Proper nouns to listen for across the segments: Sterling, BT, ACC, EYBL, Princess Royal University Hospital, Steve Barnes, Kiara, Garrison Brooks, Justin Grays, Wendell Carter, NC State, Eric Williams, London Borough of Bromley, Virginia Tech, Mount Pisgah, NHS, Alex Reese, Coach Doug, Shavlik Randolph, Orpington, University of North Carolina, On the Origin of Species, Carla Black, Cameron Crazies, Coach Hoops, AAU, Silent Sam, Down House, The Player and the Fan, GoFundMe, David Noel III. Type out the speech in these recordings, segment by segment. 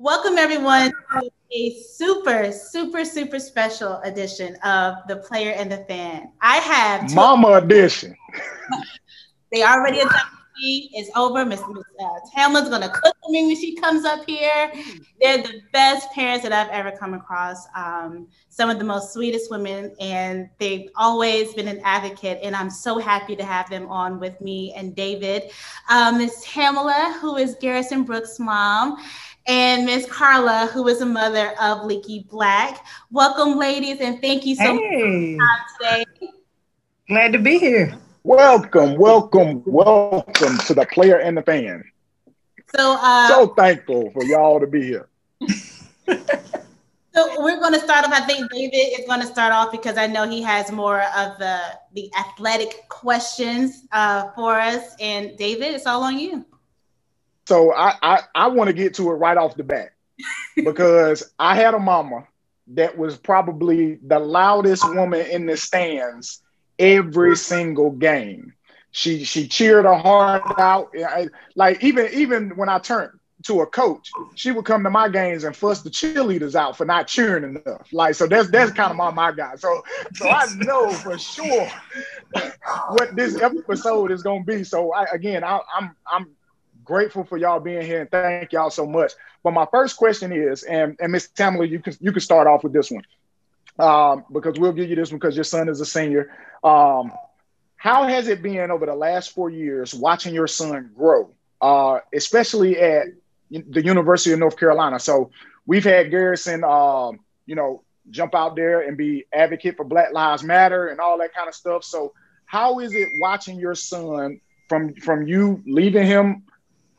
Welcome everyone to a super special edition of The Player and the Fan. I have Mama edition. They already attacked me. It's over. Miss Tamla's gonna cook for me when she comes up here. They're the best parents that I've ever come across. Some of the most sweetest women, and they've always been an advocate. And I'm so happy to have them on with me and David. Miss Tammala, who is Garrison Brooks' mom, and Miss Carla, who is the mother of Leaky Black. Welcome, ladies, and thank you so much for your time today. Glad to be here. Welcome, welcome, welcome to The Player and the Fan. So thankful for y'all to be here. So we're going to start off, I think David is going to start off because I know he has more of the athletic questions for us. And David, it's all on you. So I want to get to it right off the bat because I had a mama that was probably the loudest woman in the stands every single game. She cheered her heart out. Like even when I turned to a coach, she would come to my games and fuss the cheerleaders out for not cheering enough. Like, so that's kind of my guy. So I know for sure what this episode is going to be. So I'm grateful for y'all being here and thank y'all so much. But my first question is, and Miss Tammala, you can start off with this one because we'll give you this one because your son is a senior. How has it been over the last 4 years watching your son grow, especially at the University of North Carolina? So we've had Garrison, jump out there and be advocate for Black Lives Matter and all that kind of stuff. So how is it watching your son from you leaving him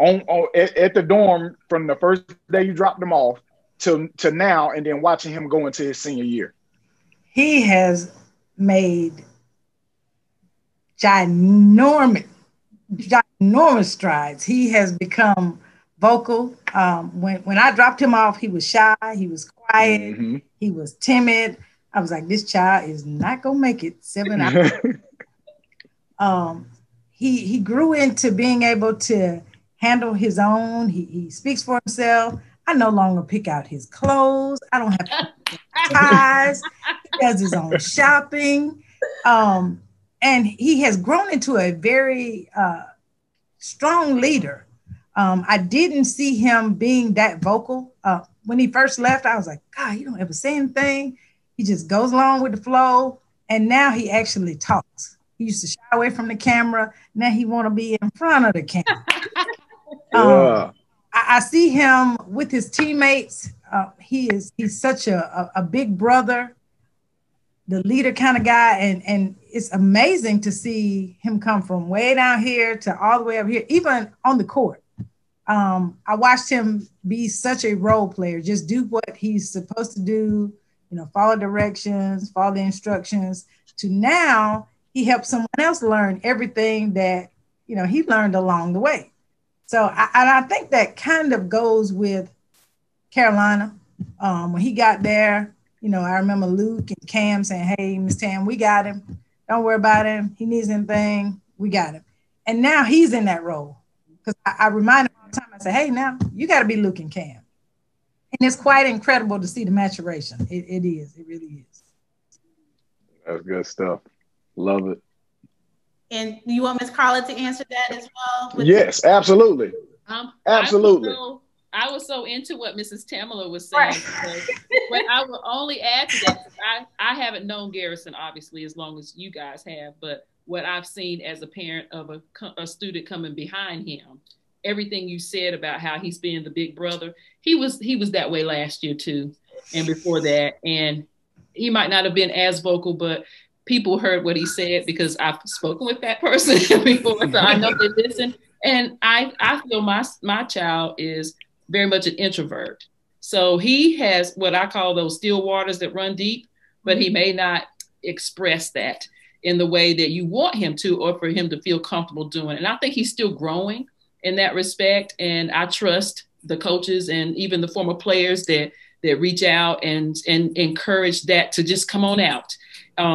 at the dorm from the first day you dropped him off to now, and then watching him go into his senior year? He has made ginormous strides. He has become vocal. When I dropped him off, he was shy, he was quiet, he was timid. I was like, this child is not gonna make it 7 hours. He grew into being able to handle his own. He speaks for himself. I no longer pick out his clothes. I don't have to pick out ties. He does his own shopping. And he has grown into a very strong leader. I didn't see him being that vocal. When he first left, I was like, God, you don't ever say anything. He just goes along with the flow. And now he actually talks. He used to shy away from the camera. Now he want to be in front of the camera. I see him with his teammates. He's such a big brother, the leader kind of guy. And it's amazing to see him come from way down here to all the way up here, even on the court. I watched him be such a role player, just do what he's supposed to do, follow directions, follow the instructions, to now he helps someone else learn everything that, he learned along the way. So I think that kind of goes with Carolina. When he got there, I remember Luke and Cam saying, hey, Miss Tam, we got him. Don't worry about him. He needs anything. We got him. And now he's in that role. Because I remind him all the time, I say, hey, now you got to be Luke and Cam. And it's quite incredible to see the maturation. It is. It really is. That's good stuff. Love it. And you want Miss Carla to answer that as well? Yes, absolutely. Absolutely. I was so into what Mrs. Tammala was saying. Right. But I will only add to that, I haven't known Garrison, obviously, as long as you guys have, but what I've seen as a parent of a student coming behind him, everything you said about how he's being the big brother, he was that way last year too, and before that. And he might not have been as vocal, but people heard what he said because I've spoken with that person before, so I know they listen. And I feel my child is very much an introvert. So he has what I call those still waters that run deep, but he may not express that in the way that you want him to or for him to feel comfortable doing. And I think he's still growing in that respect. And I trust the coaches and even the former players that reach out and encourage that to just come on out.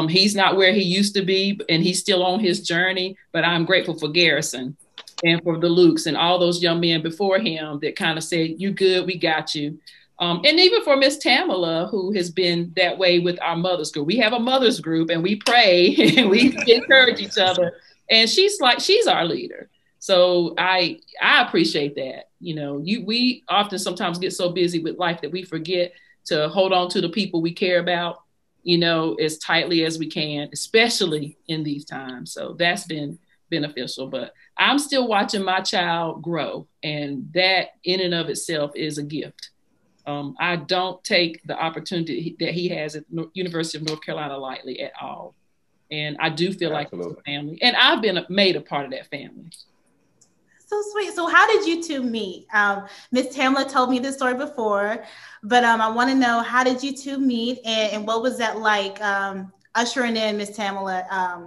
He's not where he used to be, and he's still on his journey, but I'm grateful for Garrison and for the Lukes and all those young men before him that kind of said, you good, we got you. And even for Miss Tammala, who has been that way with our mother's group. We have a mother's group and we pray and we encourage each other. And she's like, she's our leader. So I appreciate that. You know, we often sometimes get so busy with life that we forget to hold on to the people we care about, you know, as tightly as we can, especially in these times. So that's been beneficial, but I'm still watching my child grow. And that in and of itself is a gift. I don't take the opportunity that he has at University of North Carolina lightly at all. And I do feel like it's a family. And I've been made a part of that family. So sweet. So how did you two meet? Ms. Tammala told me this story before, but I want to know, how did you two meet? And what was that like ushering in Ms. Tammala,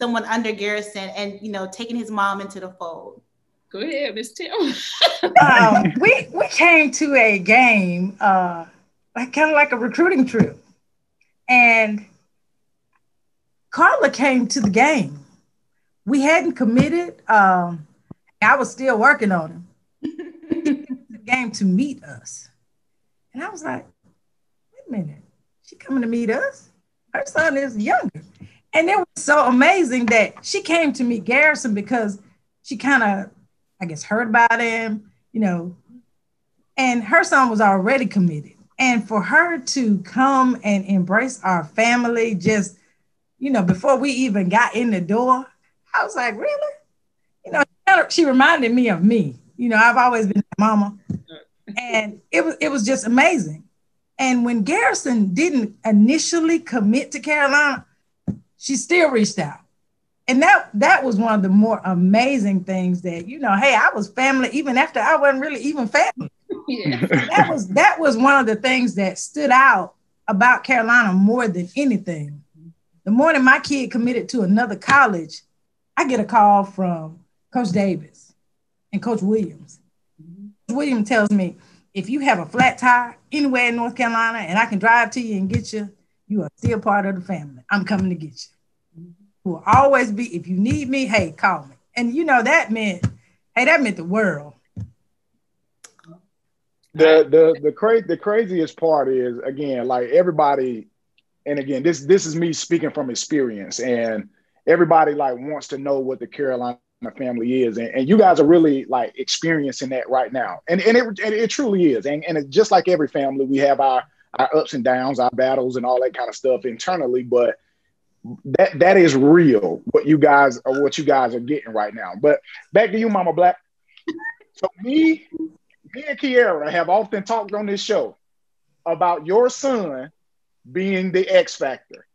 someone under Garrison and, you know, taking his mom into the fold? Go ahead, Ms. Tammala. We came to a game, kind of like a recruiting trip. And Carla came to the game. We hadn't committed. I was still working on him. He came to the game to meet us. And I was like, wait a minute. She coming to meet us? Her son is younger. And it was so amazing that she came to meet Garrison because she kind of, I guess, heard about him, you know, and her son was already committed. And for her to come and embrace our family, just, you know, before we even got in the door, I was like, really? You know, she reminded me of me. You know, I've always been a mama. And it was just amazing. And when Garrison didn't initially commit to Carolina, she still reached out. And that was one of the more amazing things that, you know, hey, I was family even after I wasn't really even family. Yeah. That was one of the things that stood out about Carolina more than anything. The morning my kid committed to another college, I get a call from Coach Davis and Coach Williams. Mm-hmm. Coach Williams tells me, if you have a flat tire anywhere in North Carolina and I can drive to you and get you, you are still part of the family. I'm coming to get you. Will always be, if you need me, hey, call me. And you know, that meant the world. The craziest part is, again, like everybody, and again, this is me speaking from experience, and everybody like wants to know what the Carolina family is. And you guys are really like experiencing that right now. And it truly is. And it's just like every family, we have our ups and downs, our battles and all that kind of stuff internally, but that is real, what you guys are getting right now. But back to you, Mama Black. So me and Kiara have often talked on this show about your son being the X factor.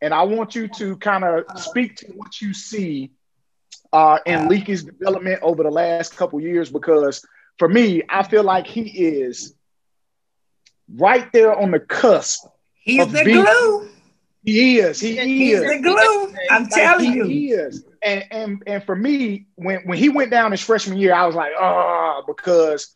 And I want you to kind of speak to what you see in Leaky's development over the last couple years, because for me, I feel like he is right there on the cusp. He's the glue. He is. He's the glue. I'm telling you. He is. And for me, when he went down his freshman year, I was like, because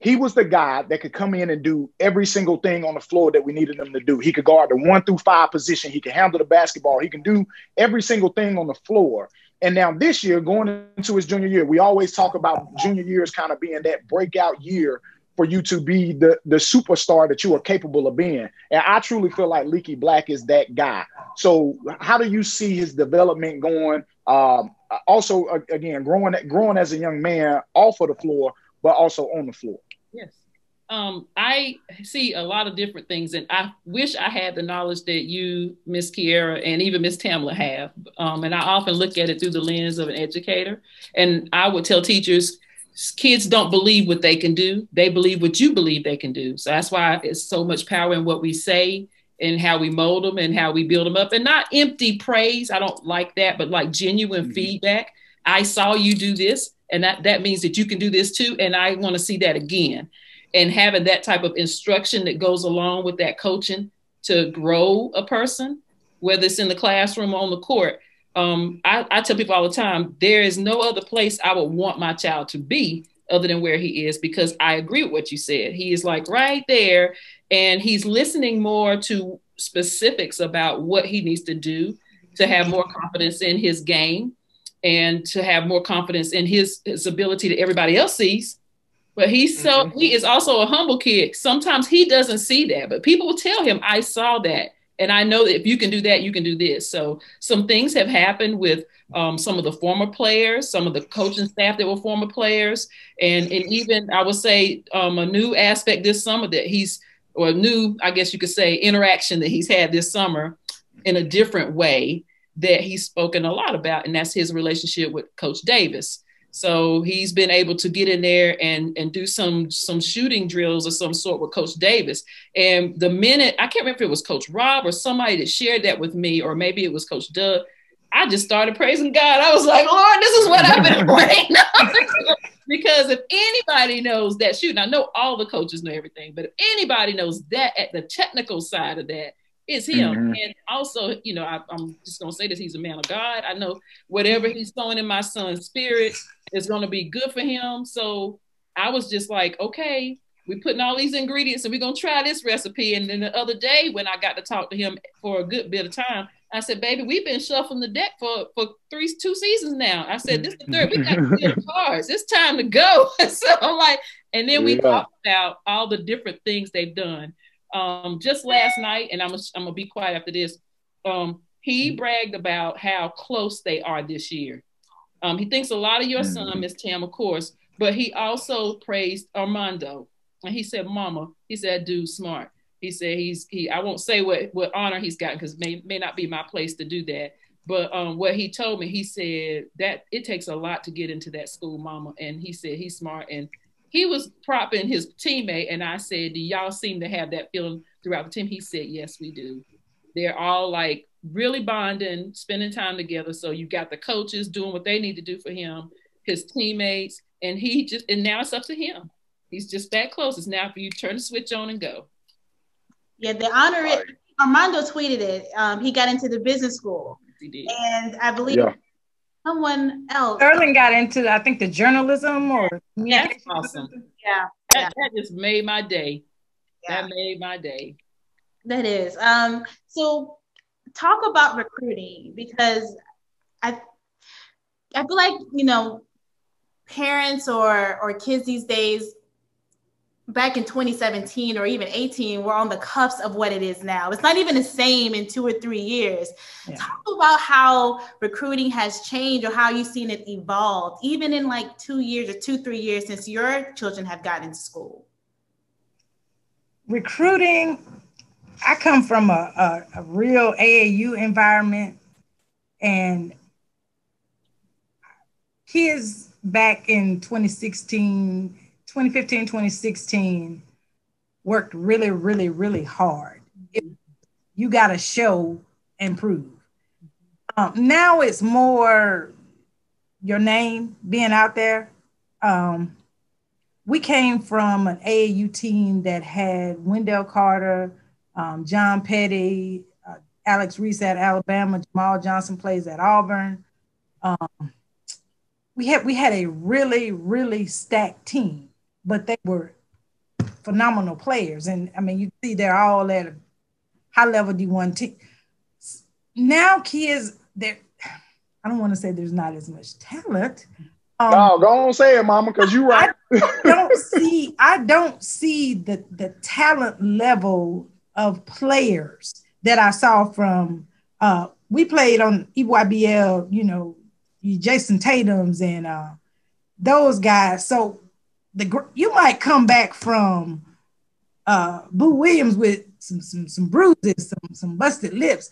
he was the guy that could come in and do every single thing on the floor that we needed him to do. He could guard the 1 through 5 position. He could handle the basketball. He can do every single thing on the floor. And now this year, going into his junior year, we always talk about junior years kind of being that breakout year for you to be the superstar that you are capable of being. And I truly feel like Leaky Black is that guy. So how do you see his development going? Also, again, growing as a young man off of the floor, but also on the floor. Yes. I see a lot of different things, and I wish I had the knowledge that you, Miss Kiara, and even Miss Tammala have. And I often look at it through the lens of an educator. And I would tell teachers, kids don't believe what they can do. They believe what you believe they can do. So that's why it's so much power in what we say and how we mold them and how we build them up, and not empty praise. I don't like that, but like genuine feedback. I saw you do this, and that means that you can do this too. And I want to see that again. And having that type of instruction that goes along with that coaching to grow a person, whether it's in the classroom or on the court. I tell people all the time, there is no other place I would want my child to be other than where he is, because I agree with what you said. He is like right there, and he's listening more to specifics about what he needs to do to have more confidence in his game. and to have more confidence in his ability that everybody else sees. But he's so he is also a humble kid. Sometimes he doesn't see that, but people will tell him, I saw that. And I know that if you can do that, you can do this. So some things have happened with some of the former players, some of the coaching staff that were former players. And even I would say a new aspect this summer that he's, or a new, I guess you could say, interaction that he's had this summer in a different way that he's spoken a lot about. And that's his relationship with Coach Davis. So he's been able to get in there and do some shooting drills of some sort with Coach Davis. And the minute, I can't remember if it was Coach Rob or somebody that shared that with me, or maybe it was Coach Doug, I just started praising God. I was like, Lord, this is what I've been praying on. Because if anybody knows that shooting, I know all the coaches know everything, but if anybody knows that at the technical side of that, it's him. Mm-hmm. And also, you know, I'm just going to say this, he's a man of God. I know whatever he's sowing in my son's spirit is going to be good for him. So I was just like, okay, we're putting all these ingredients and we're going to try this recipe. And then the other day when I got to talk to him for a good bit of time, I said, baby, we've been shuffling the deck for two seasons now. I said, this is the third, we got to deal with cards. It's time to go. So I'm like, and then we talked about all the different things they've done. Just last night, and I'm gonna be quiet after this, he bragged about how close they are this year. He thinks a lot of your son, Miss Tam, of course, but he also praised Armando. And he said, Mama, he said, dude's smart. He said, I won't say what honor he's gotten because may not be my place to do that. But what he told me, he said that it takes a lot to get into that school, Mama. And he said he's smart, and he was propping his teammate, and I said, do y'all seem to have that feeling throughout the team? He said, yes, we do. They're all like really bonding, spending time together. So you got the coaches doing what they need to do for him, his teammates, and and now it's up to him. He's just that close. It's now for you to turn the switch on and go. Yeah, the honor, Armando tweeted it. He got into the business school. He did. And I believe someone else. Sterling got into, I think, the journalism or that's awesome. Yeah. That just made my day. Yeah. That made my day. That is. So talk about recruiting, because I feel like, you know, parents or kids these days, back in 2017 or even 18, we're on the cusp of what it is now. It's not even the same in 2 or 3 years. Yeah. Talk about how recruiting has changed or how you've seen it evolve, even in like 2 years or 2-3 years since your children have gotten into school. Recruiting, I come from a real AAU environment, and kids back in 2015, 2016, worked really, really, really hard. You got to show and prove. Now it's more your name being out there. We came from an AAU team that had Wendell Carter, John Petty, Alex Reese at Alabama, Jamal Johnson plays at Auburn. We had a really, really stacked team. But they were phenomenal players. And I mean, you see they're all at a high level D1 team. Now kids, I don't want to say there's not as much talent. No, don't say it, Mama, because you're right. I don't see the talent level of players that I saw from, we played on EYBL, you know, Jason Tatum's and those guys. So, you might come back from Boo Williams with some bruises, some busted lips.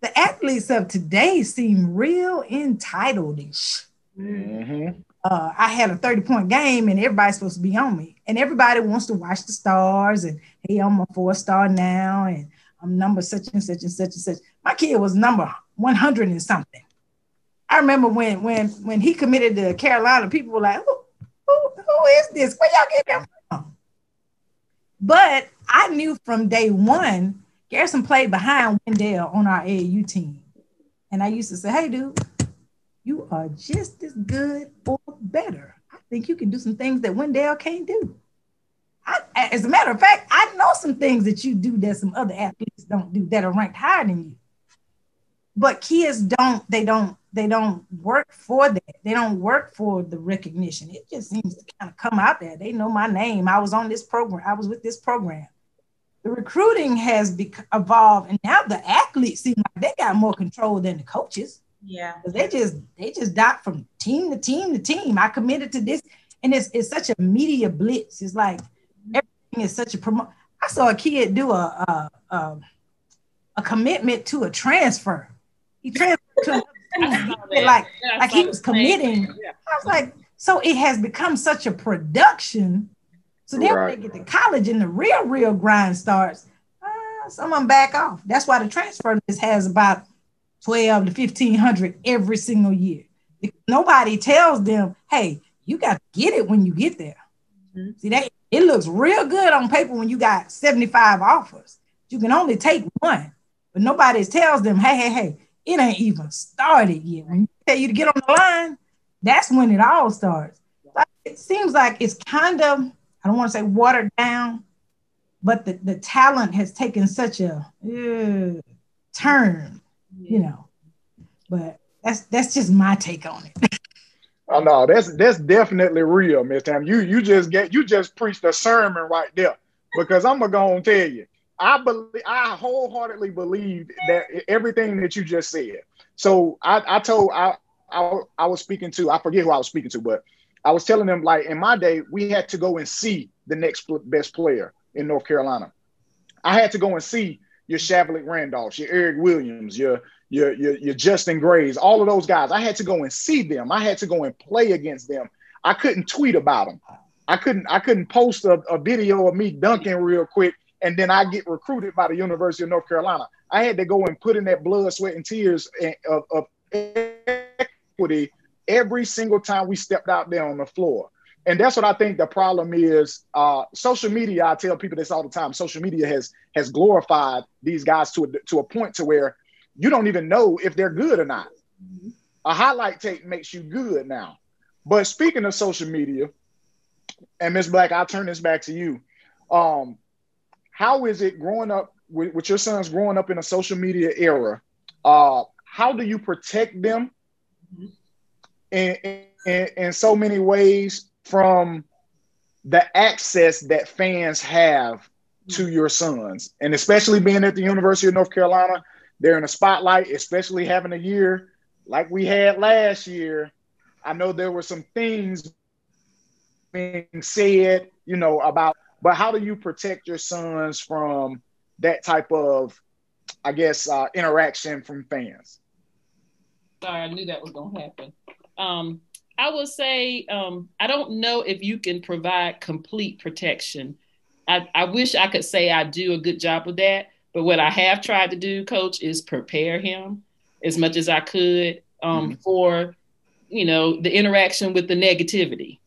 The athletes of today seem real entitled-ish. Mm-hmm. I had a 30-point game, and everybody's supposed to be on me. And everybody wants to watch the stars, and hey, I'm a 4-star now, and I'm number such and such and such and such. My kid was number 100 and something. I remember when he committed to Carolina, people were like, oh, who is this? Where y'all get them from? But I knew from day one, Garrison played behind Wendell on our AAU team. And I used to say, hey, dude, you are just as good or better. I think you can do some things that Wendell can't do. As a matter of fact, I know some things that you do that some other athletes don't do that are ranked higher than you. But kids don't, they don't they don't work for that. They don't work for the recognition. It just seems to kind of come out there. They know my name. I was on this program. I was with this program. The recruiting has evolved, and now the athletes seem like they got more control than the coaches. Yeah, they just dot from team to team to team. I committed to this, and it's such a media blitz. It's like everything is such a promote. I saw a kid do a commitment to a transfer. He transferred to another team. Like he was committing. Yeah. I was like, so it has become such a production. So then right. When they get to college and the real grind starts, some of them back off. That's why the transfer list has about 12 to 1,500 every single year. Nobody tells them, hey, you got to get it when you get there. Mm-hmm. See, that it looks real good on paper when you got 75 offers. You can only take one, but nobody tells them, hey, it ain't even started yet. When you tell you to get on the line, that's when it all starts. But it seems like it's kind of, I don't want to say watered down, but the talent has taken such a turn. You know, but that's just my take on it. Oh no, that's definitely real, Miss Tam. You just preached a sermon right there, because I'm gonna tell you, I wholeheartedly believe that everything that you just said. So I was speaking to, I forget who I was speaking to, but I was telling them, like, in my day we had to go and see the next best player in North Carolina. I had to go and see your Shavlik Randolph, your Eric Williams, your Justin Grays, all of those guys. I had to go and see them. I had to go and play against them. I couldn't tweet about them. I couldn't post a video of me dunking real quick and then I get recruited by the University of North Carolina. I had to go and put in that blood, sweat, and tears of equity every single time we stepped out there on the floor. And that's what I think the problem is. Social media, I tell people this all the time, social media has glorified these guys to a point to where you don't even know if they're good or not. Mm-hmm. A highlight tape makes you good now. But speaking of social media, and Ms. Black, I'll turn this back to you. How is it growing up with your sons growing up in a social media era? How do you protect them in so many ways from the access that fans have to your sons, and especially being at the University of North Carolina, they're in the spotlight, especially having a year like we had last year? I know there were some things being said, you know, about, but how do you protect your sons from that type of, I guess, interaction from fans? Sorry, I knew that was going to happen. I would say I don't know if you can provide complete protection. I wish I could say I do a good job of that, but what I have tried to do, Coach, is prepare him as much as I could for, you know, the interaction with the negativity,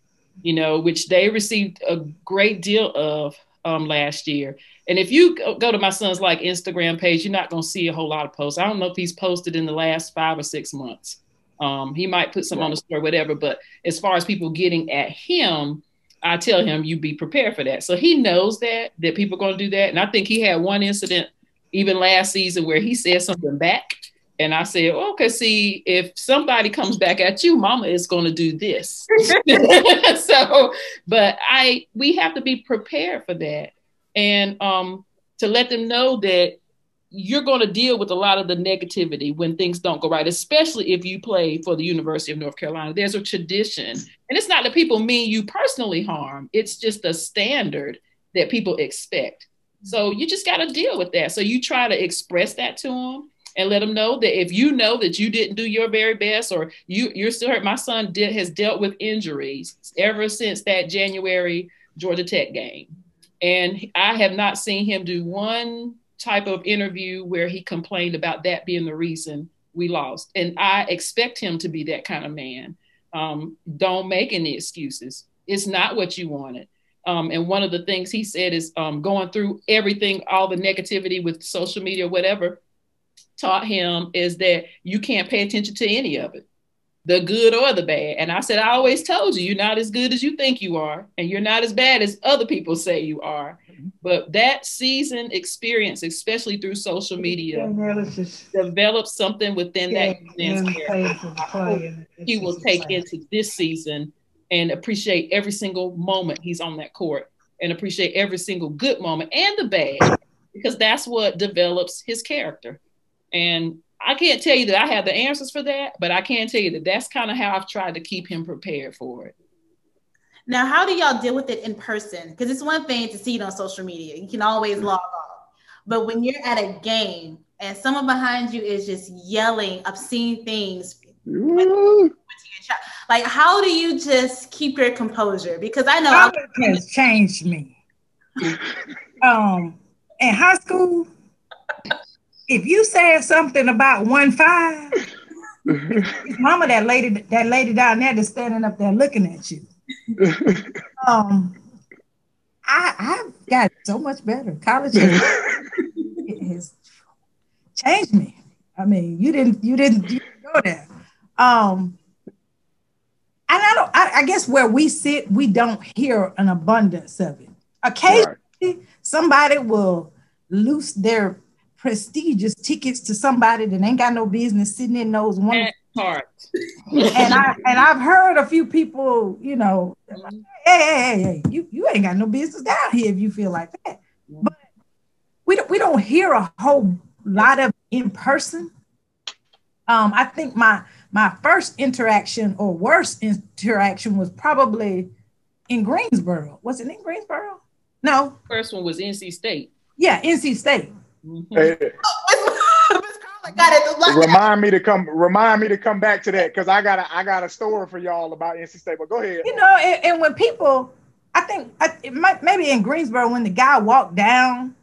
you know, which they received a great deal of last year. And if you go to my son's like Instagram page, you're not going to see a whole lot of posts. I don't know if he's posted in the last 5 or 6 months. He might put some on the story, whatever. But as far as people getting at him, I tell him, you be prepared for that. So he knows that people are going to do that. And I think he had one incident even last season where he said something back. And I said, well, okay, see, if somebody comes back at you, mama is going to do this. So, but we have to be prepared for that. And to let them know that you're going to deal with a lot of the negativity when things don't go right, especially if you play for the University of North Carolina. There's a tradition, and it's not that people mean you personally harm. It's just a standard that people expect. So you just got to deal with that. So you try to express that to them and let them know that if you know that you didn't do your very best or you're still hurt. My son has dealt with injuries ever since that January Georgia Tech game. And I have not seen him do one type of interview where he complained about that being the reason we lost. And I expect him to be that kind of man. Don't make any excuses. It's not what you wanted. And one of the things he said is going through everything, all the negativity with social media, whatever, taught him is that you can't pay attention to any of it. the good or the bad. And I said, I always told you, you're not as good as you think you are, and you're not as bad as other people say you are. But that seasoned experience, especially through social media, develops something within that experience he will take into this season and appreciate every single moment he's on that court and appreciate every single good moment and the bad, because that's what develops his character. And I can't tell you that I have the answers for that, but I can tell you that that's kind of how I've tried to keep him prepared for it. Now, how do y'all deal with it in person? Because it's one thing to see it on social media. You can always log off. But when you're at a game and someone behind you is just yelling obscene things, like, how do you just keep your composure? Because I know it has changed me. In high school, if you said something about 1.5, mama, that lady down there that's standing up there looking at you. I've got so much better. College has changed me. I mean, you didn't go there. And I guess where we sit, we don't hear an abundance of it. Occasionally, somebody will lose their prestigious tickets to somebody that ain't got no business sitting in those one parts. And I've heard a few people, you know, like, hey, you ain't got no business down here if you feel like that. But we don't hear a whole lot of in person. I think my first interaction or worst interaction was probably in Greensboro. Was it in Greensboro? No. First one was NC State. Yeah, NC State. Hey. Remind me to come back to that, because I got a story for y'all about NC State. But go ahead. You know, and when people, I think it might, maybe in Greensboro, when the guy walked down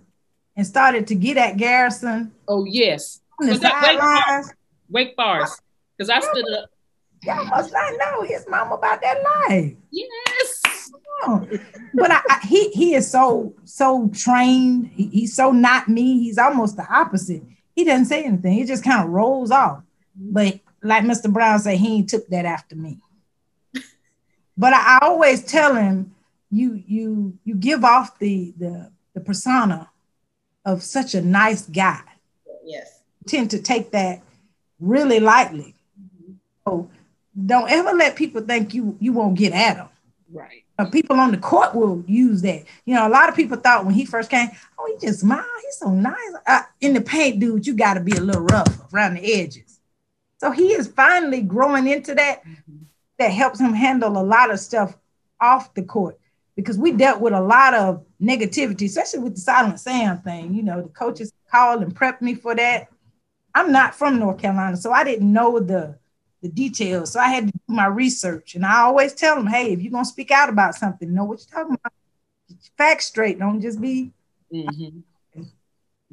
and started to get at Garrison. Oh yes. On the sidelines. Wake Forest, because I stood up. Y'all must not know his mom about that life. Yes. But he is so trained. He's so not me. He's almost the opposite. He doesn't say anything. He just kind of rolls off. But like Mr. Brown said, he ain't took that after me. But I always tell him, you give off the persona of such a nice guy. Yes. You tend to take that really lightly. So don't ever let people think you won't get at them. Right. People on the court will use that. You know, a lot of people thought when he first came, oh, he just smiled. He's so nice. In the paint, dude, you got to be a little rough around the edges. So he is finally growing into that. Mm-hmm. That helps him handle a lot of stuff off the court, because we dealt with a lot of negativity, especially with the Silent Sam thing. You know, the coaches called and prepped me for that. I'm not from North Carolina, so I didn't know the details. So I had to do my research. And I always tell them, hey, if you're going to speak out about something, know what you're talking about. Get your facts straight. Don't just be. Mm-hmm.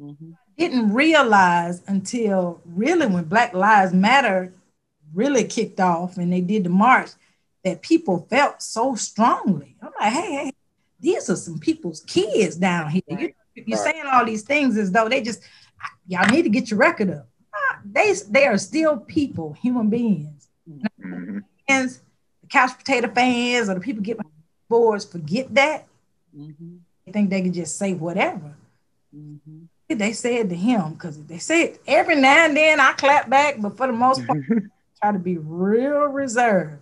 Mm-hmm. I didn't realize until really when Black Lives Matter really kicked off and they did the march, that people felt so strongly. I'm like, hey, these are some people's kids down here. Right. You're saying all these things as though they just, y'all need to get your record up. They are still people, human beings. Mm-hmm. And the couch potato fans or the people get boards forget that. Mm-hmm. They think they can just say whatever. Mm-hmm. They said to him, because they said every now and then I clap back, but for the most part, try to be really reserved.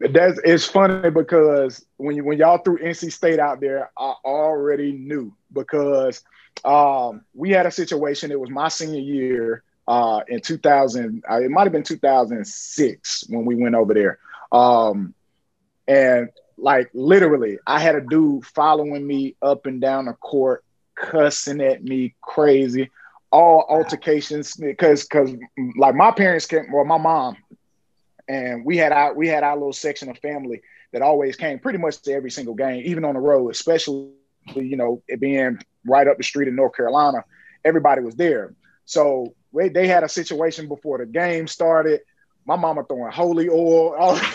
It's funny because when y'all threw NC State out there, I already knew, because we had a situation. It was my senior year in 2000. It might have been 2006 when we went over there. And like literally, I had a dude following me up and down the court, cussing at me crazy, all altercations because like my parents came, well, my mom. And we had our little section of family that always came pretty much to every single game, even on the road, especially, you know, it being right up the street in North Carolina. Everybody was there. So they had a situation before the game started. My mama throwing holy oil. All my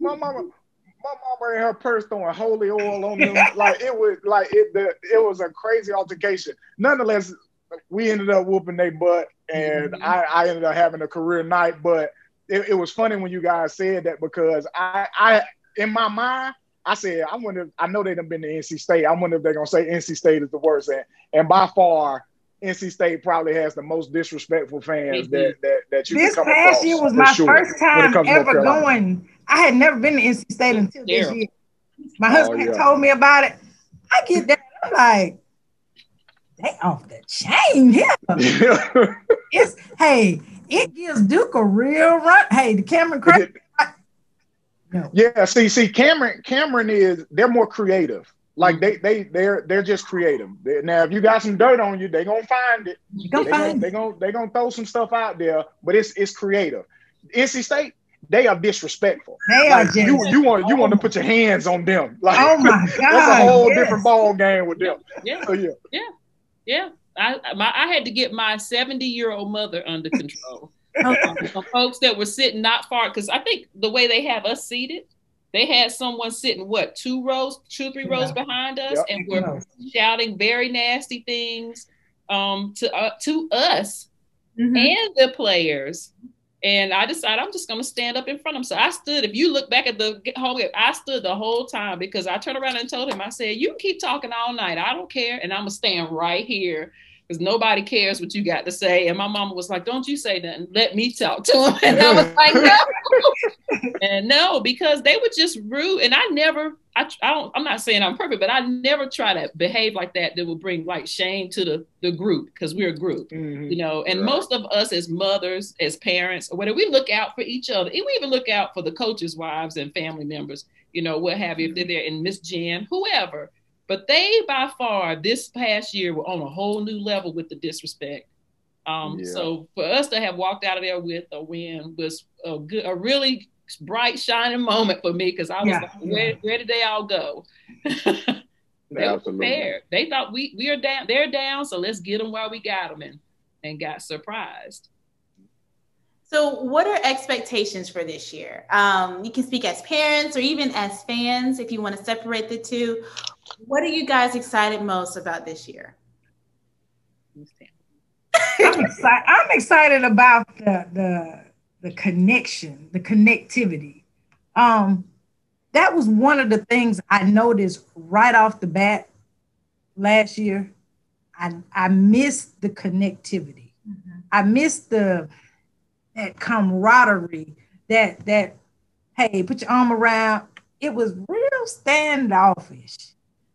mama and her purse throwing holy oil on them. Like it was a crazy altercation. Nonetheless, we ended up whooping their butt, and I ended up having a career night. But it was funny when you guys said that, because I in my mind, I said, I wonder, I know they done been to NC State. I wonder if they're going to say NC State is the worst. And by far, NC State probably has the most disrespectful fans that you this can come across. This past year was my first time ever going. I had never been to NC State until this year. My husband told me about it. I get there, I'm like, they off the chain here. It gives Duke a real run. Hey, the Cameron Crazies. No. Yeah, see, Cameron is, they're more creative. Like they're just creative. Now, if you got some dirt on you, they're gonna find it. They're gonna throw some stuff out there, but it's creative. NC State, they are disrespectful. They are you want to put your hands on them. Like, oh my God, that's a whole different ball game with them. Yeah, so, yeah. I had to get my 70-year-old mother under control. Some folks that were sitting not far, because I think the way they have us seated, they had someone sitting, what, two or three rows behind us, and were shouting very nasty things to us and the players. And I decided I'm just going to stand up in front of him. So I stood, if you look back at the home game, I stood the whole time, because I turned around and told him, I said, you can keep talking all night. I don't care. And I'm going to stand right here, because nobody cares what you got to say. And my mama was like, don't you say nothing. Let me talk to him. And I was like, no. And no, because they were just rude. And I'm not saying I'm perfect, but I never try to behave like that will bring like shame to the group, because we're a group, you know, and most of us as mothers, as parents, or whether we look out for each other, we even look out for the coaches' wives and family members, you know, what have you, if they're there, and Miss Jen, whoever. But they, by far, this past year were on a whole new level with the disrespect. So for us to have walked out of there with a win was a really bright, shining moment for me, because I was like, where did they all go? They were prepared. They thought we are down. They're down, so let's get them while we got them, and got surprised. So what are expectations for this year? You can speak as parents or even as fans, if you want to separate the two. What are you guys excited most about this year? I'm excited about the connection, the connectivity. That was one of the things I noticed right off the bat last year. I missed the connectivity. I missed that camaraderie, that hey, put your arm around. It was real standoffish.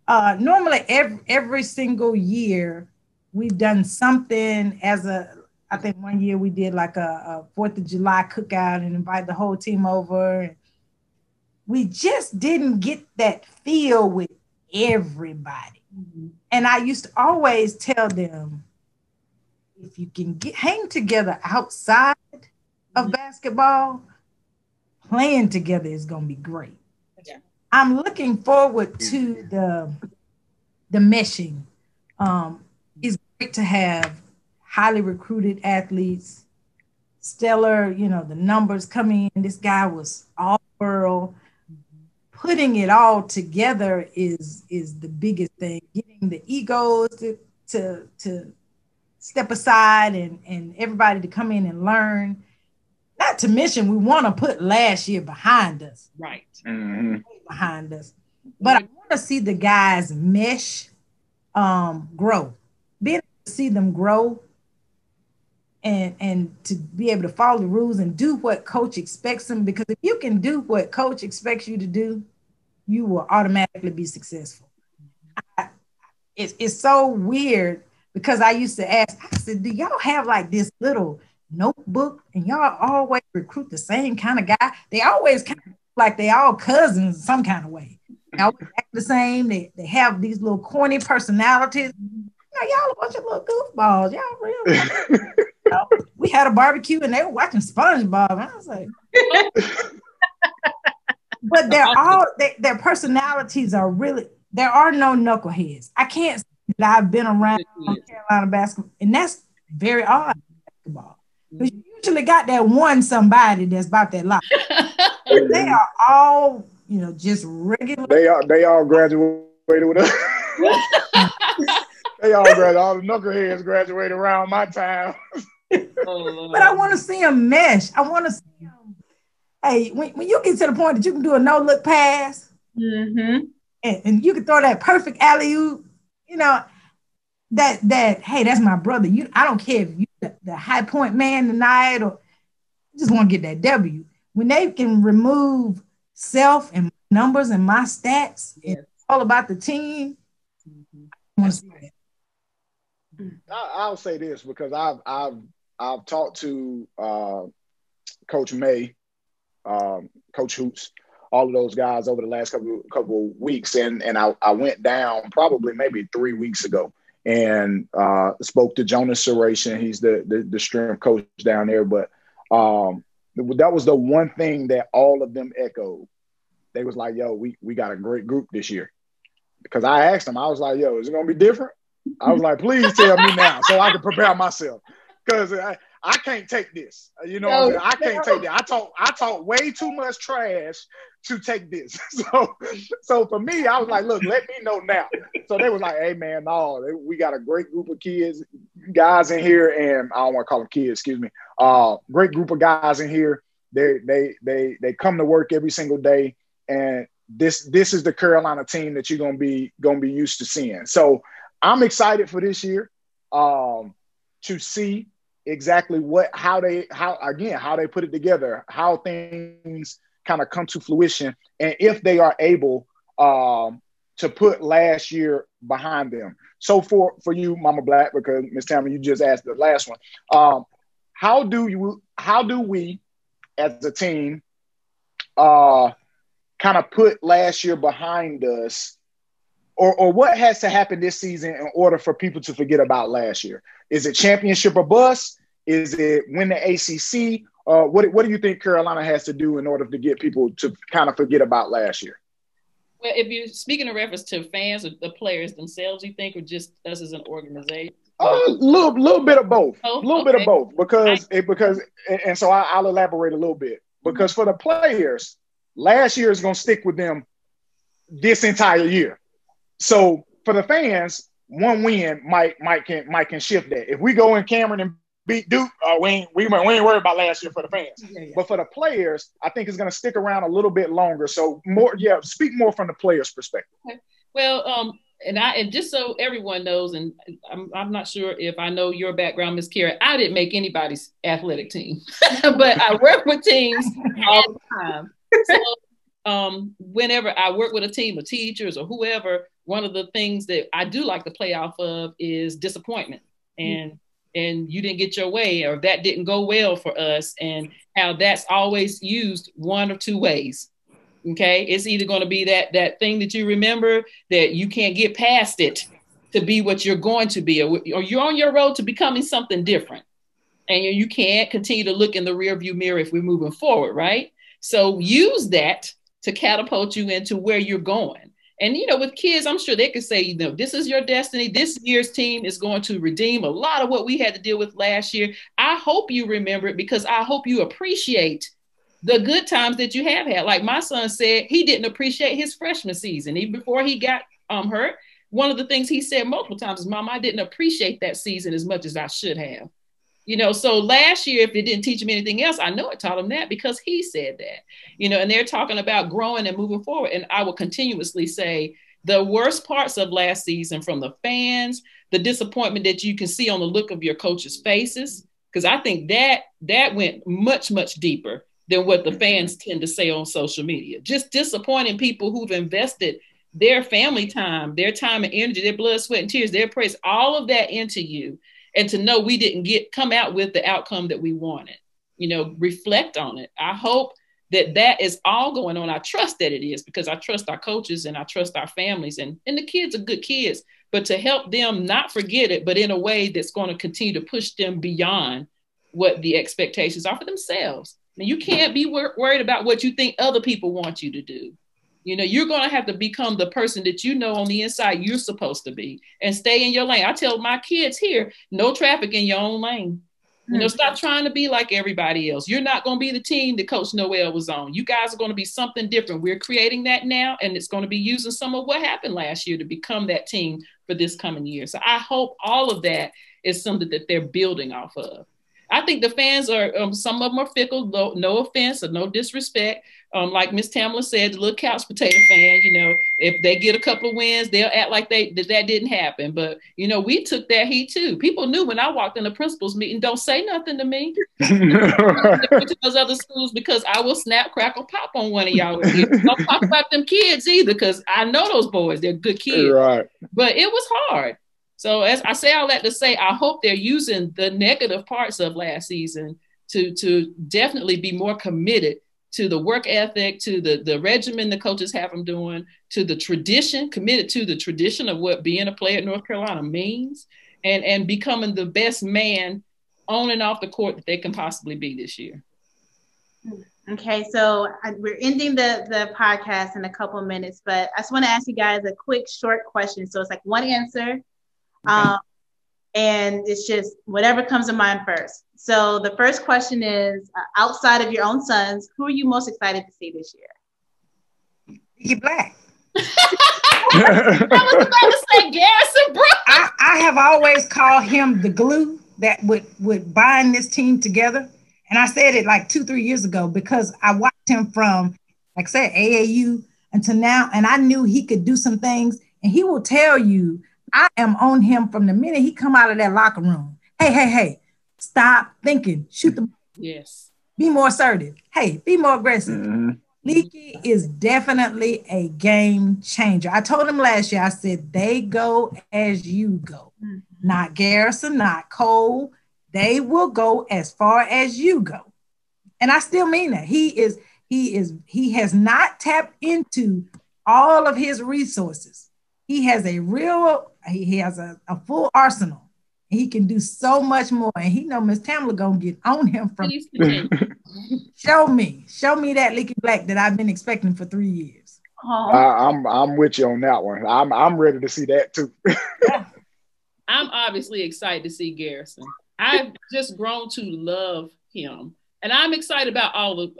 Normally every single year we've done something I think one year we did like a 4th of July cookout and invite the whole team over. And we just didn't get that feel with everybody. And I used to always tell them, if you can hang together outside of basketball, playing together is going to be great. I'm looking forward to the meshing. It's great to have highly recruited athletes, stellar, you know, the numbers coming in. This guy was all world. Putting it all together is the biggest thing. Getting the egos to step aside and everybody to come in and learn. Not to mention, we want to put last year behind us. Right. Behind us. But I want to see the guys mesh, grow. Being able to see them grow and to be able to follow the rules and do what coach expects them. Because if you can do what coach expects you to do, you will automatically be successful. It's so weird, because I used to ask, I said, do y'all have like this little notebook and y'all always recruit the same kind of guy? They always kind of like they all cousins in some kind of way. They always act the same. They have these little corny personalities. You know, y'all a bunch of little goofballs. Y'all real. You know, we had a barbecue and they were watching SpongeBob. And I was like, oh. But their personalities are really. There are no knuckleheads. I can't say that I've been around Carolina basketball, and that's very odd. Basketball. But you usually got that one somebody that's about that life. They are all, you know, just regular. They all graduated with us. They all graduated. All the knuckleheads graduated around my time. But I want to see them mesh. I want to see them. Hey, when you get to the point that you can do a no-look pass, mm-hmm. and you can throw that perfect alley-oop, you know, that hey, that's my brother. I don't care if you the high point man tonight, or I just want to get that W. When they can remove self and numbers and my stats, yes. It's all about the team. Mm-hmm. I want to see that. I'll say this because I've talked to Coach May, Coach Hoops, all of those guys over the last couple of weeks, and I went down probably maybe 3 weeks ago and spoke to Jonas Serration. He's the strength coach down there, but that was the one thing that all of them echoed. They was like, "Yo, we got a great group this year." Because I asked them, I was like, "Yo, is it gonna be different?" I was like, please tell me now so I can prepare myself. Because I can't take this. You know, no, I can't take that. I talk way too much trash to take this. So for me, I was like, look, let me know now. So they was like, hey, man, no, we got a great group of guys in here. And I don't want to call them kids, excuse me. Great group of guys in here. They come to work every single day. And this is the Carolina team that you're gonna be used to seeing. So I'm excited for this year to see exactly how they put it together, how things kind of come to fruition, and if they are able to put last year behind them. So for you, Mama Black, because Ms. Tammy, you just asked the last one, how do we as a team kind of put last year behind us? Or what has to happen this season in order for people to forget about last year? Is it championship or bust? Is it win the ACC? What do you think Carolina has to do in order to get people to kind of forget about last year? Well, if you're speaking in reference to fans or the players themselves, you think, or just us as an organization? A little bit of both. A little bit of both. Because I'll elaborate a little bit. Because for the players, last year is going to stick with them this entire year. So for the fans, one win might can shift that. If we go in Cameron and beat Duke, we ain't worried about last year for the fans. Yeah. But for the players, I think it's going to stick around a little bit longer. So speak more from the players' perspective. Okay. Well, and just so everyone knows, and I'm not sure if I know your background, Ms. Kiara, I didn't make anybody's athletic team, but I work with teams all the time. So whenever I work with a team of teachers or whoever, one of the things that I do like to play off of is disappointment and you didn't get your way, or that didn't go well for us, and how that's always used one or two ways. Okay. It's either going to be that thing that you remember that you can't get past it to be what you're going to be, or you're on your road to becoming something different and you can't continue to look in the rearview mirror if we're moving forward. Right. So use that to catapult you into where you're going. And, you know, with kids, I'm sure they could say, you know, this is your destiny. This year's team is going to redeem a lot of what we had to deal with last year. I hope you remember it, because I hope you appreciate the good times that you have had. Like my son said, he didn't appreciate his freshman season. Even before he got hurt, one of the things he said multiple times is, Mom, I didn't appreciate that season as much as I should have. You know, so last year, if it didn't teach him anything else, I know it taught him that, because he said that, you know, and they're talking about growing and moving forward. And I will continuously say the worst parts of last season, from the fans, the disappointment that you can see on the look of your coaches' faces, because I think that went much, much deeper than what the fans tend to say on social media. Just disappointing people who've invested their family time, their time and energy, their blood, sweat and tears, their praise, all of that into you. And to know we didn't come out with the outcome that we wanted, you know, reflect on it. I hope that is all going on. I trust that it is, because I trust our coaches and I trust our families, and the kids are good kids, but to help them not forget it, but in a way that's going to continue to push them beyond what the expectations are for themselves. And you can't be worried about what you think other people want you to do. You know, you're going to have to become the person that you know on the inside you're supposed to be, and stay in your lane. I tell my kids here, no traffic in your own lane. You know, stop trying to be like everybody else. You're not going to be the team that Coach Noel was on. You guys are going to be something different. We're creating that now, and it's going to be using some of what happened last year to become that team for this coming year. So I hope all of that is something that they're building off of. I think the fans are, some of them are fickle, no offense or no disrespect. Like Miss Tammala said, the little couch potato fan, you know, if they get a couple of wins, they'll act like that didn't happen. But, you know, we took that heat too. People knew when I walked in the principal's meeting, don't say nothing to me. To those other schools, because I will snap, crackle, pop on one of y'all. Don't talk about them kids either, because I know those boys, they're good kids. Right. But it was hard. So as I say all that to say, I hope they're using the negative parts of last season to definitely be more committed to the work ethic, to the regimen the coaches have them doing, to the tradition, committed to the tradition of what being a player at North Carolina means, and becoming the best man on and off the court that they can possibly be this year. Okay, so we're ending the podcast in a couple of minutes, but I just want to ask you guys a quick, short question. So it's like one answer. And it's just whatever comes to mind first. So the first question is, outside of your own sons, who are you most excited to see this year? Leaky Black. I was about to say Garrison Brooks. I have always called him the glue that would bind this team together. And I said it like 2-3 years ago, because I watched him from, like I said, AAU until now. And I knew he could do some things, and he will tell you, I am on him from the minute he come out of that locker room. Hey, hey, hey, stop thinking. Shoot the ball. Yes. Be more assertive. Hey, be more aggressive. Leaky is definitely a game changer. I told him last year, I said, they go as you go. Not Garrison, not Cole. They will go as far as you go. And I still mean that. He has not tapped into all of his resources. He has a full arsenal. He can do so much more. And he know Miss Tammala gonna get on him from show me that Leaky Black that I've been expecting for 3 years. I'm with you on that one. I'm ready to see that too. I'm obviously excited to see Garrison. I've just grown to love him. And I'm excited about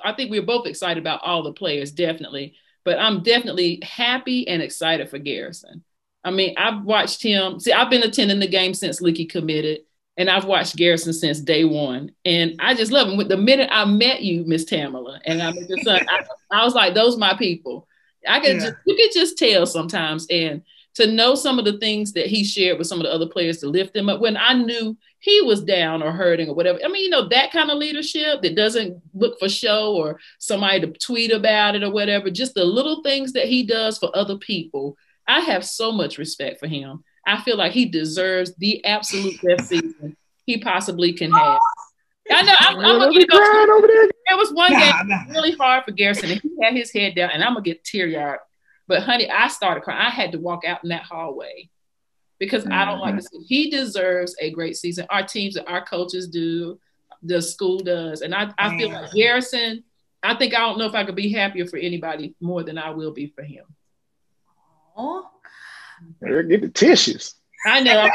I think we're both excited about all the players, definitely. But I'm definitely happy and excited for Garrison. I mean, I've watched him. See, I've been attending the game since Leaky committed, and I've watched Garrison since day one. And I just love him. The minute I met you, Miss Tammala, and I met your son, I was like, those are my people. You could just tell sometimes. And to know some of the things that he shared with some of the other players to lift them up when I knew he was down or hurting or whatever. I mean, you know, that kind of leadership that doesn't look for show or somebody to tweet about it or whatever, just the little things that he does for other people. I have so much respect for him. I feel like he deserves the absolute best season he possibly can have. I know I'm gonna get over there. There was one game really hard for Garrison, and he had his head down, and I'm gonna get teary-eyed. But, honey, I started crying. I had to walk out in that hallway because I don't like to see. He deserves a great season. Our teams and our coaches do. The school does. And I feel like Garrison, I think I don't know if I could be happier for anybody more than I will be for him. Oh, get the tissues. I know.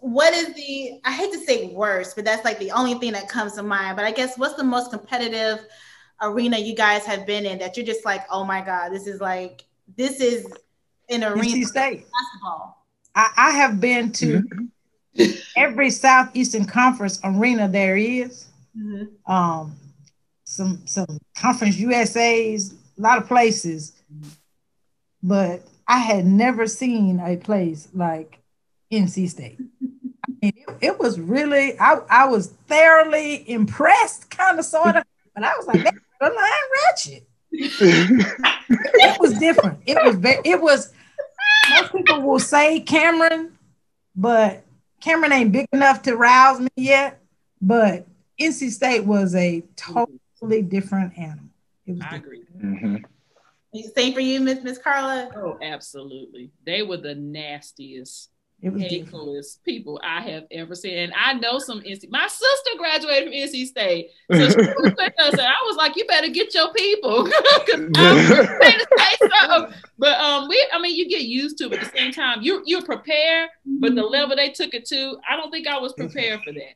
What is the – I hate to say worst, but that's like the only thing that comes to mind. But I guess what's the most competitive – arena you guys have been in that you're just like, oh my God, this is an arena. NC State. I have been to every Southeastern Conference arena there is. Some Conference USAs, a lot of places, but I had never seen a place like NC State. I mean, it was really, I was thoroughly impressed, kind of, sort of. But I was like, that's a line ratchet. It was different. It was, most people will say Cameron, but Cameron ain't big enough to rouse me yet. But NC State was a totally different animal. I agree. Same for you, Miss Carla? Oh, absolutely. They were the nastiest, coolest people I have ever seen. And I know some NC. My sister graduated from NC State. So she was with us, and I was like, you better get your people. Because I was going to say something. But you get used to it, but at the same time, you're prepared, but the level they took it to, I don't think I was prepared for that.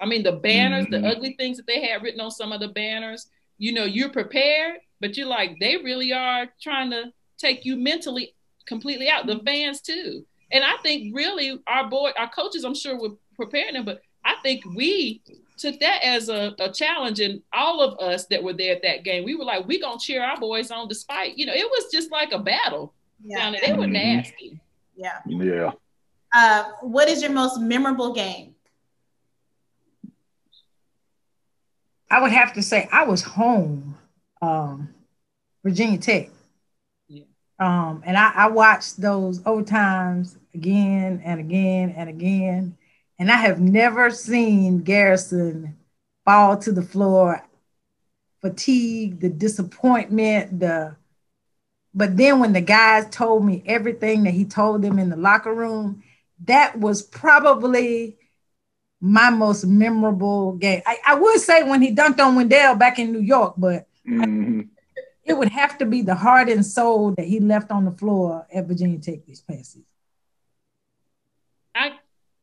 I mean, the banners, the ugly things that they had written on some of the banners, you know, you're prepared, but you're like, they really are trying to take you mentally completely out, the fans too. And I think really our board, our coaches, I'm sure were preparing them, but I think we took that as a challenge. And all of us that were there at that game, we were like, we're going to cheer our boys on despite, you know, it was just like a battle. Yeah. They were nasty. Yeah. Yeah. What is your most memorable game? I would have to say I was home, Virginia Tech. Yeah. And I watched those overtimes again and again and again. And I have never seen Garrison fall to the floor, fatigue, the disappointment, but then when the guys told me everything that he told them in the locker room, that was probably my most memorable game. I would say when he dunked on Wendell back in New York, but it would have to be the heart and soul that he left on the floor at Virginia Tech this past season.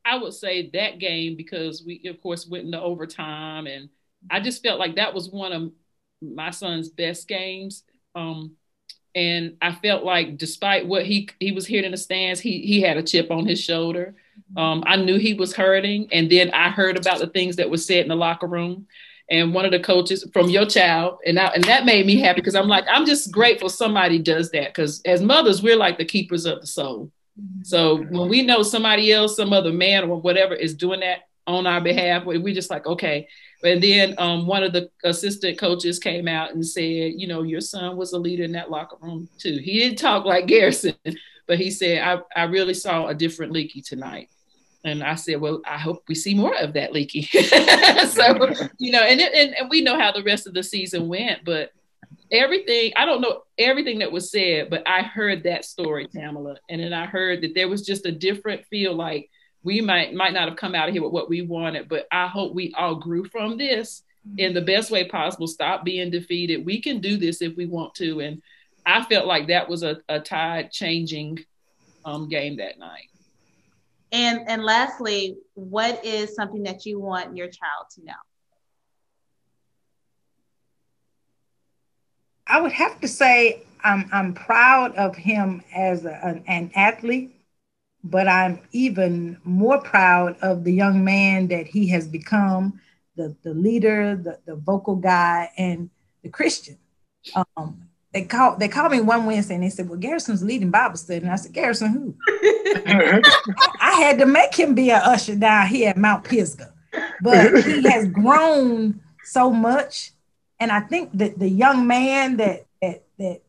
I would say that game, because we, of course, went into overtime, and I just felt like that was one of my son's best games. And I felt like despite what he was hearing in the stands, he had a chip on his shoulder. I knew he was hurting, and then I heard about the things that were said in the locker room. And one of the coaches from your child, and that made me happy, because I'm like, I'm just grateful somebody does that, because as mothers, we're like the keepers of the soul. So when we know somebody else, some other man or whatever is doing that on our behalf, we're just like, okay. And then one of the assistant coaches came out and said, you know, your son was a leader in that locker room too. He didn't talk like Garrison, but he said, I really saw a different Leaky tonight. And I said, well, I hope we see more of that Leaky. So, you know, and we know how the rest of the season went, but everything, I don't know everything that was said, but I heard that story, Tammala. And then I heard that there was just a different feel, like we might not have come out of here with what we wanted, but I hope we all grew from this in the best way possible. Stop being defeated. We can do this if we want to. And I felt like that was a tide-changing game that night. And lastly, what is something that you want your child to know? I would have to say I'm proud of him as an athlete, but I'm even more proud of the young man that he has become, the leader, the vocal guy, and the Christian. They called me one Wednesday and they said, well, Garrison's leading Bible study. And I said, Garrison who? I had to make him be an usher down here at Mount Pisgah. But he has grown so much. And I think that the young man that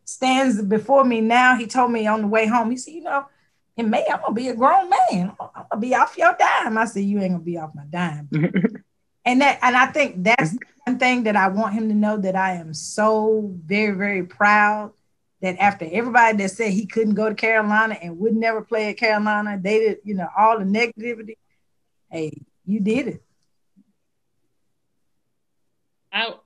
stands before me now, he told me on the way home, he said, you know, in May, I'm going to be a grown man. I'm going to be off your dime. I said, you ain't going to be off my dime. And I think that's one thing that I want him to know, that I am so very, very proud that after everybody that said he couldn't go to Carolina and would never play at Carolina, they did, you know, all the negativity. Hey, you did it.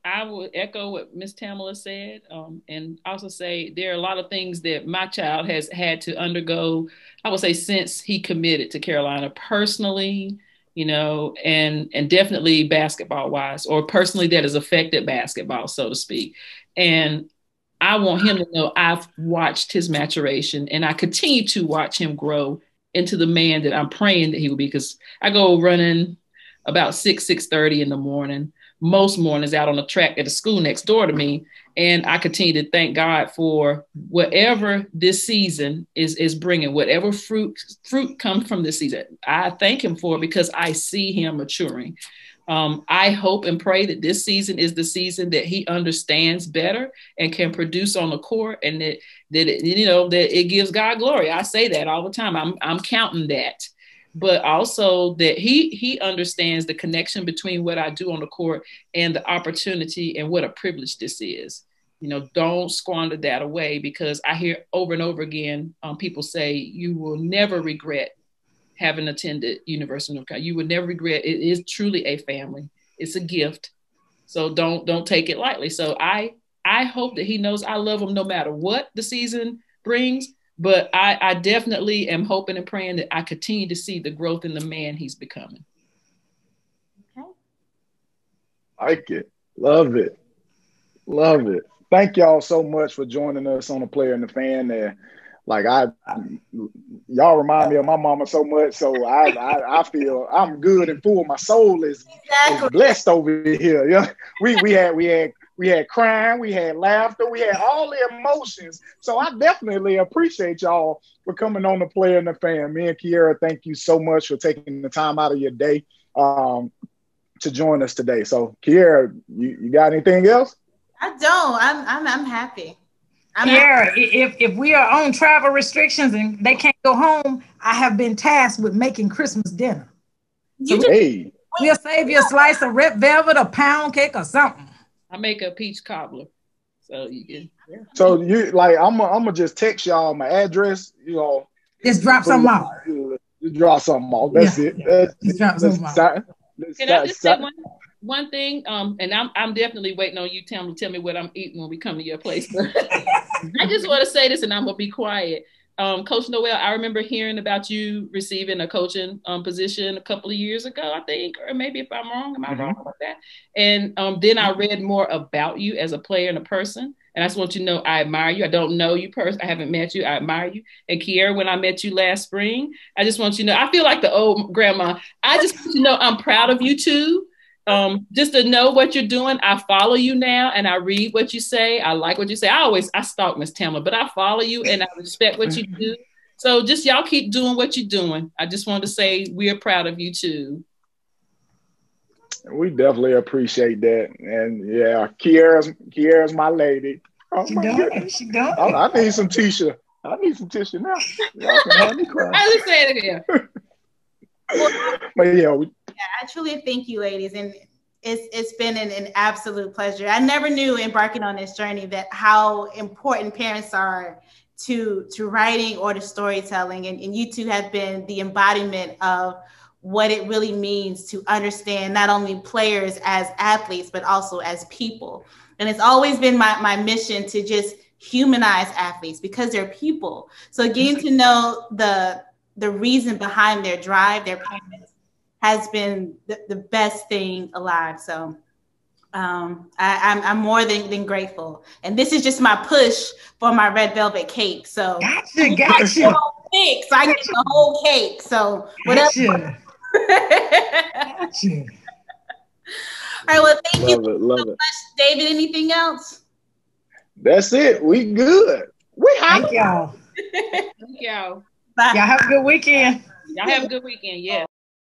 I would echo what Miss Tammala said, and also say there are a lot of things that my child has had to undergo, I would say, since he committed to Carolina personally, you know, and definitely basketball wise, or personally that has affected basketball, so to speak. And I want him to know I've watched his maturation, and I continue to watch him grow into the man that I'm praying that he will be, because I go running about 6:30 in the morning. Most mornings out on the track at the school next door to me. And I continue to thank God for whatever this season is bringing, whatever fruit comes from this season. I thank him for it, because I see him maturing. I hope and pray that this season is the season that he understands better and can produce on the court, and that it gives God glory. I say that all the time. I'm counting that. But also that he understands the connection between what I do on the court and the opportunity, and what a privilege this is. You know, don't squander that away, because I hear over and over again people say, you will never regret having attended University of North Carolina. You will never regret. It is truly a family. It's a gift. So don't take it lightly. So I hope that he knows I love him no matter what the season brings. But I definitely am hoping and praying that I continue to see the growth in the man he's becoming. Okay. Like it. Love it. Love it. thank y'all so much for joining us on The Player and the Fan. And like y'all remind me of my mama so much. So I feel I'm good and full. My soul is blessed over here. Yeah, we had crying, we had laughter, we had all the emotions. So I definitely appreciate y'all for coming on The Player and the Fan. Me and Kiara, thank you so much for taking the time out of your day to join us today. So Kiara, you got anything else? I don't. I'm happy. Kiara, if we are on travel restrictions and they can't go home, I have been tasked with making Christmas dinner. We'll save you a slice of red velvet, a pound cake, or something. I make a peach cobbler, so you can. Yeah. So you like, I'm gonna just text y'all my address. You know, just drop something off. Just drop something off. That's it. Can I just say one thing, and I'm definitely waiting on you, Tim, to tell me what I'm eating when we come to your place. I just want to say this, and I'm gonna be quiet. Coach Noel, I remember hearing about you receiving a coaching position a couple of years ago, I think, or maybe if I'm wrong, am I wrong about that? And then I read more about you as a player and a person. And I just want you to know I admire you. I don't know you personally. I haven't met you. I admire you. And Kiara, when I met you last spring, I just want you to know, I feel like the old grandma. I just want you to know I'm proud of you too. Just to know what you're doing. I follow you now and I read what you say. I like what you say. I stalk Miss Tammala, but I follow you and I respect what you do. So just y'all keep doing what you're doing. I just wanted to say we're proud of you too. We definitely appreciate that. And yeah, Kiara's my lady. Oh my goodness. She done. I need some Tisha. I need some Tisha now. I just said it here. But yeah, I truly thank you, ladies, and it's been an absolute pleasure. I never knew embarking on this journey that how important parents are to writing or to storytelling, and you two have been the embodiment of what it really means to understand not only players as athletes, but also as people. And it's always been my mission to just humanize athletes because they're people. So getting to know the reason behind their drive, their parents, has been the best thing alive. So I'm more than grateful. And this is just my push for my red velvet cake. So gotcha. I get the whole cake. So whatever. Gotcha. All right, well, thank you so much, David. Anything else? That's it. We good. We happy. Thank y'all. Thank y'all. Bye. Y'all have a good weekend. Y'all have a good weekend. Yeah.